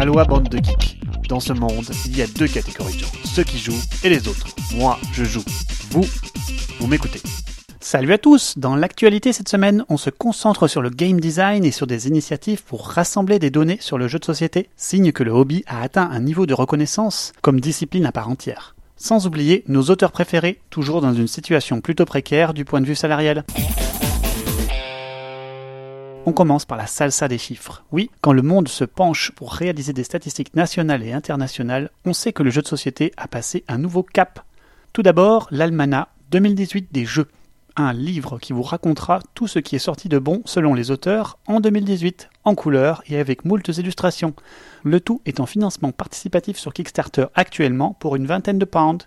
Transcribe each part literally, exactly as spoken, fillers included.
Aloha bande de geeks. Dans ce monde, il y a deux catégories de gens, ceux qui jouent et les autres. Moi, je joue. Vous, vous m'écoutez. Salut à tous! Dans l'actualité cette semaine, on se concentre sur le game design et sur des initiatives pour rassembler des données sur le jeu de société, signe que le hobby a atteint un niveau de reconnaissance comme discipline à part entière. Sans oublier nos auteurs préférés, toujours dans une situation plutôt précaire du point de vue salarial. On commence par la salsa des chiffres. Oui, quand le monde se penche pour réaliser des statistiques nationales et internationales, on sait que le jeu de société a passé un nouveau cap. Tout d'abord, l'Almanach deux mille dix-huit des jeux. Un livre qui vous racontera tout ce qui est sorti de bon selon les auteurs en deux mille dix-huit, en couleur et avec moultes illustrations. Le tout est en financement participatif sur Kickstarter actuellement pour une vingtaine de pounds.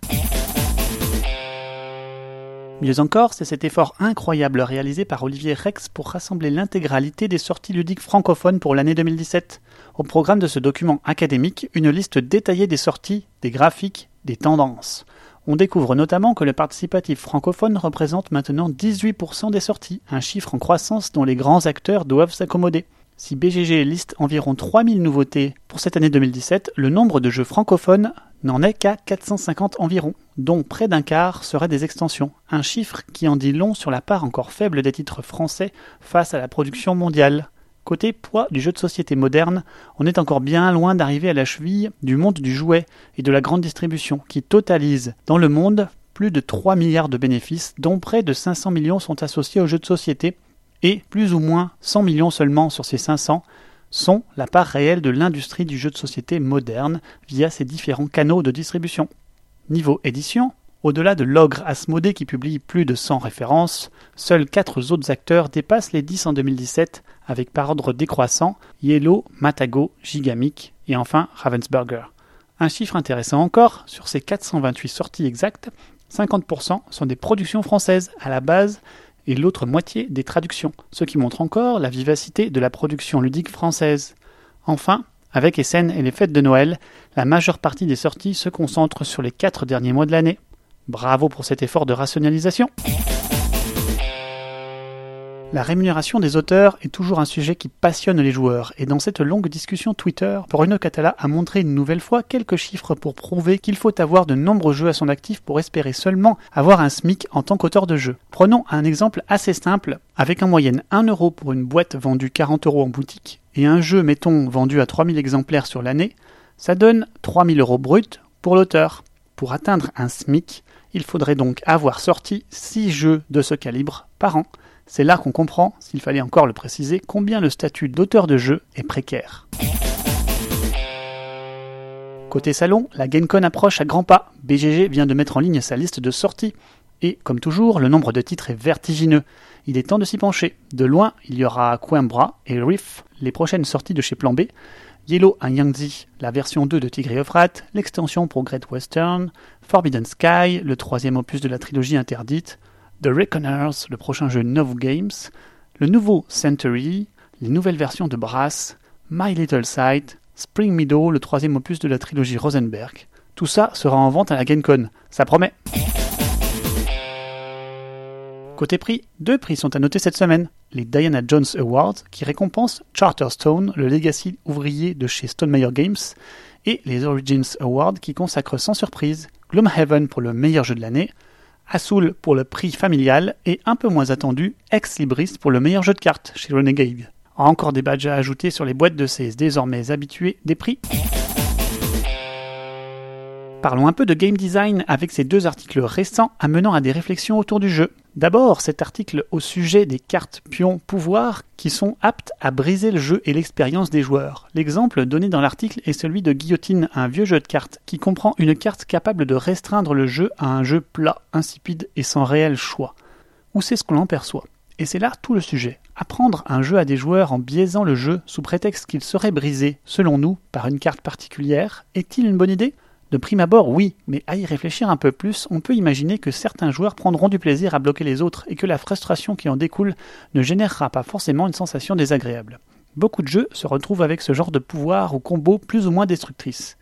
Mieux encore, c'est cet effort incroyable réalisé par Olivier Rex pour rassembler l'intégralité des sorties ludiques francophones pour l'année deux mille dix-sept. Au programme de ce document académique, une liste détaillée des sorties, des graphiques, des tendances. On découvre notamment que le participatif francophone représente maintenant dix-huit pour cent des sorties, un chiffre en croissance dont les grands acteurs doivent s'accommoder. Si B G G liste environ trois mille nouveautés pour cette année deux mille dix-sept, le nombre de jeux francophones n'en est qu'à quatre cent cinquante environ, dont près d'un quart seraient des extensions, un chiffre qui en dit long sur la part encore faible des titres français face à la production mondiale. Côté poids du jeu de société moderne, on est encore bien loin d'arriver à la cheville du monde du jouet et de la grande distribution qui totalise dans le monde plus de trois milliards de bénéfices dont près de cinq cents millions sont associés aux jeux de société et plus ou moins cent millions seulement sur ces cinq cents sont la part réelle de l'industrie du jeu de société moderne via ses différents canaux de distribution. Niveau édition, au-delà de l'ogre Asmodé qui publie plus de cent références, seuls quatre autres acteurs dépassent les dix en deux mille dix-sept, avec par ordre décroissant Yello, Matagot, Gigamic et enfin Ravensburger. Un chiffre intéressant encore, sur ces quatre cent vingt-huit sorties exactes, cinquante pour cent sont des productions françaises à la base et l'autre moitié des traductions, ce qui montre encore la vivacité de la production ludique française. Enfin, avec Essen et les fêtes de Noël, la majeure partie des sorties se concentre sur les quatre derniers mois de l'année. Bravo pour cet effort de rationalisation. La rémunération des auteurs est toujours un sujet qui passionne les joueurs, et dans cette longue discussion Twitter, Bruno Catala a montré une nouvelle fois quelques chiffres pour prouver qu'il faut avoir de nombreux jeux à son actif pour espérer seulement avoir un S M I C en tant qu'auteur de jeu. Prenons un exemple assez simple, avec en moyenne un euro pour une boîte vendue quarante euros en boutique, et un jeu, mettons, vendu à trois mille exemplaires sur l'année, ça donne trois mille euros brut pour l'auteur. Pour atteindre un S M I C, il faudrait donc avoir sorti six jeux de ce calibre par an. C'est là qu'on comprend, s'il fallait encore le préciser, combien le statut d'auteur de jeu est précaire. Côté salon, la Gen Con approche à grands pas. B G G vient de mettre en ligne sa liste de sorties. Et, comme toujours, le nombre de titres est vertigineux. Il est temps de s'y pencher. De loin, il y aura Coimbra et Reef, les prochaines sorties de chez Plan B, Yellow and Yangtze, la version deux de Tigre et Euphrate, l'extension pour Great Western, Forbidden Sky, le troisième opus de la trilogie interdite, The Reckoners, le prochain jeu Nova Games, le nouveau Century, les nouvelles versions de Brass, My Little Sight, Spring Meadow, le troisième opus de la trilogie Rosenberg. Tout ça sera en vente à la Gen Con, ça promet. Côté prix, deux prix sont à noter cette semaine. Les Diana Jones Awards, qui récompensent Charterstone, le legacy ouvrier de chez Stonemaier Games, et les Origins Awards, qui consacrent sans surprise Gloomhaven pour le meilleur jeu de l'année, Asoul pour le prix familial, et un peu moins attendu, Ex Libris pour le meilleur jeu de cartes chez Renegade. Encore des badges à ajouter sur les boîtes de ces désormais habitués des prix. Parlons un peu de game design avec ces deux articles récents amenant à des réflexions autour du jeu. D'abord, cet article au sujet des cartes pions pouvoir qui sont aptes à briser le jeu et l'expérience des joueurs. L'exemple donné dans l'article est celui de Guillotine, un vieux jeu de cartes qui comprend une carte capable de restreindre le jeu à un jeu plat, insipide et sans réel choix. Ou c'est ce qu'on en perçoit. Et c'est là tout le sujet. Apprendre un jeu à des joueurs en biaisant le jeu sous prétexte qu'il serait brisé, selon nous, par une carte particulière, est-il une bonne idée ? De prime abord, oui, mais à y réfléchir un peu plus, on peut imaginer que certains joueurs prendront du plaisir à bloquer les autres et que la frustration qui en découle ne générera pas forcément une sensation désagréable. Beaucoup de jeux se retrouvent avec ce genre de pouvoir ou combo plus ou moins destructrice.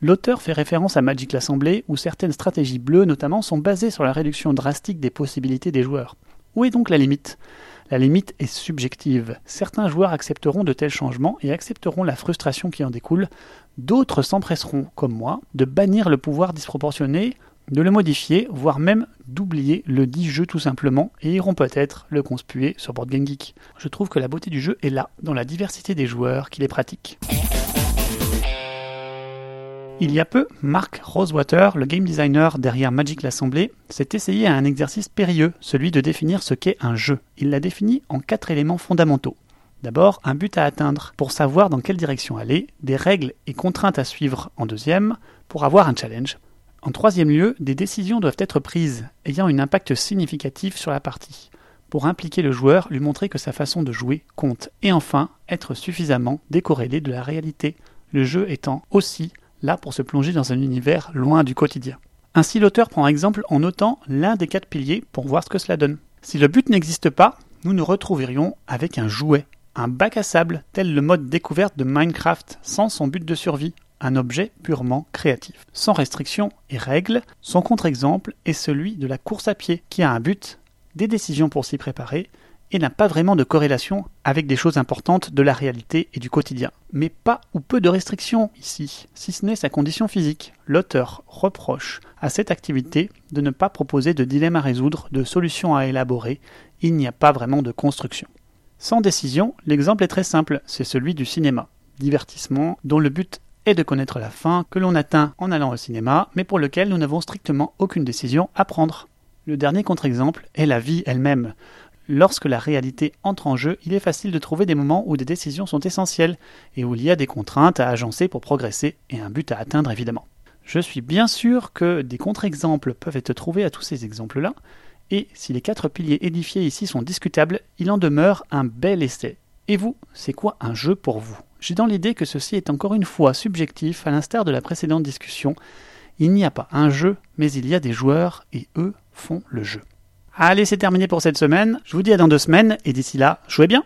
L'auteur fait référence à Magic l'Assemblée, où certaines stratégies bleues notamment sont basées sur la réduction drastique des possibilités des joueurs. Où est donc la limite ? La limite est subjective. Certains joueurs accepteront de tels changements et accepteront la frustration qui en découle. D'autres s'empresseront, comme moi, de bannir le pouvoir disproportionné, de le modifier, voire même d'oublier le dit jeu tout simplement, et iront peut-être le conspuer sur Board Game Geek. Je trouve que la beauté du jeu est là, dans la diversité des joueurs qui les pratiquent. Il y a peu, Mark Rosewater, le game designer derrière Magic l'Assemblée, s'est essayé à un exercice périlleux, celui de définir ce qu'est un jeu. Il l'a défini en quatre éléments fondamentaux. D'abord, un but à atteindre, pour savoir dans quelle direction aller, des règles et contraintes à suivre en deuxième, pour avoir un challenge. En troisième lieu, des décisions doivent être prises, ayant un impact significatif sur la partie, pour impliquer le joueur, lui montrer que sa façon de jouer compte. Et enfin, être suffisamment décorrélé de la réalité, le jeu étant aussi là pour se plonger dans un univers loin du quotidien. Ainsi, l'auteur prend exemple en notant l'un des quatre piliers pour voir ce que cela donne. Si le but n'existe pas, nous nous retrouverions avec un jouet, un bac à sable tel le mode découverte de Minecraft sans son but de survie, un objet purement créatif, sans restrictions et règles. Son contre-exemple est celui de la course à pied qui a un but, des décisions pour s'y préparer et n'a pas vraiment de corrélation avec des choses importantes de la réalité et du quotidien. Mais pas ou peu de restrictions ici, si ce n'est sa condition physique. L'auteur reproche à cette activité de ne pas proposer de dilemme à résoudre, de solution à élaborer. Il n'y a pas vraiment de construction. Sans décision, l'exemple est très simple, c'est celui du cinéma. Divertissement dont le but est de connaître la fin que l'on atteint en allant au cinéma, mais pour lequel nous n'avons strictement aucune décision à prendre. Le dernier contre-exemple est la vie elle-même. Lorsque la réalité entre en jeu, il est facile de trouver des moments où des décisions sont essentielles et où il y a des contraintes à agencer pour progresser et un but à atteindre évidemment. Je suis bien sûr que des contre-exemples peuvent être trouvés à tous ces exemples-là, et si les quatre piliers édifiés ici sont discutables, il en demeure un bel essai. Et vous, c'est quoi un jeu pour vous ? J'ai dans l'idée que ceci est encore une fois subjectif, à l'instar de la précédente discussion. Il n'y a pas un jeu, mais il y a des joueurs et eux font le jeu. Allez, c'est terminé pour cette semaine. Je vous dis à dans deux semaines et d'ici là, jouez bien!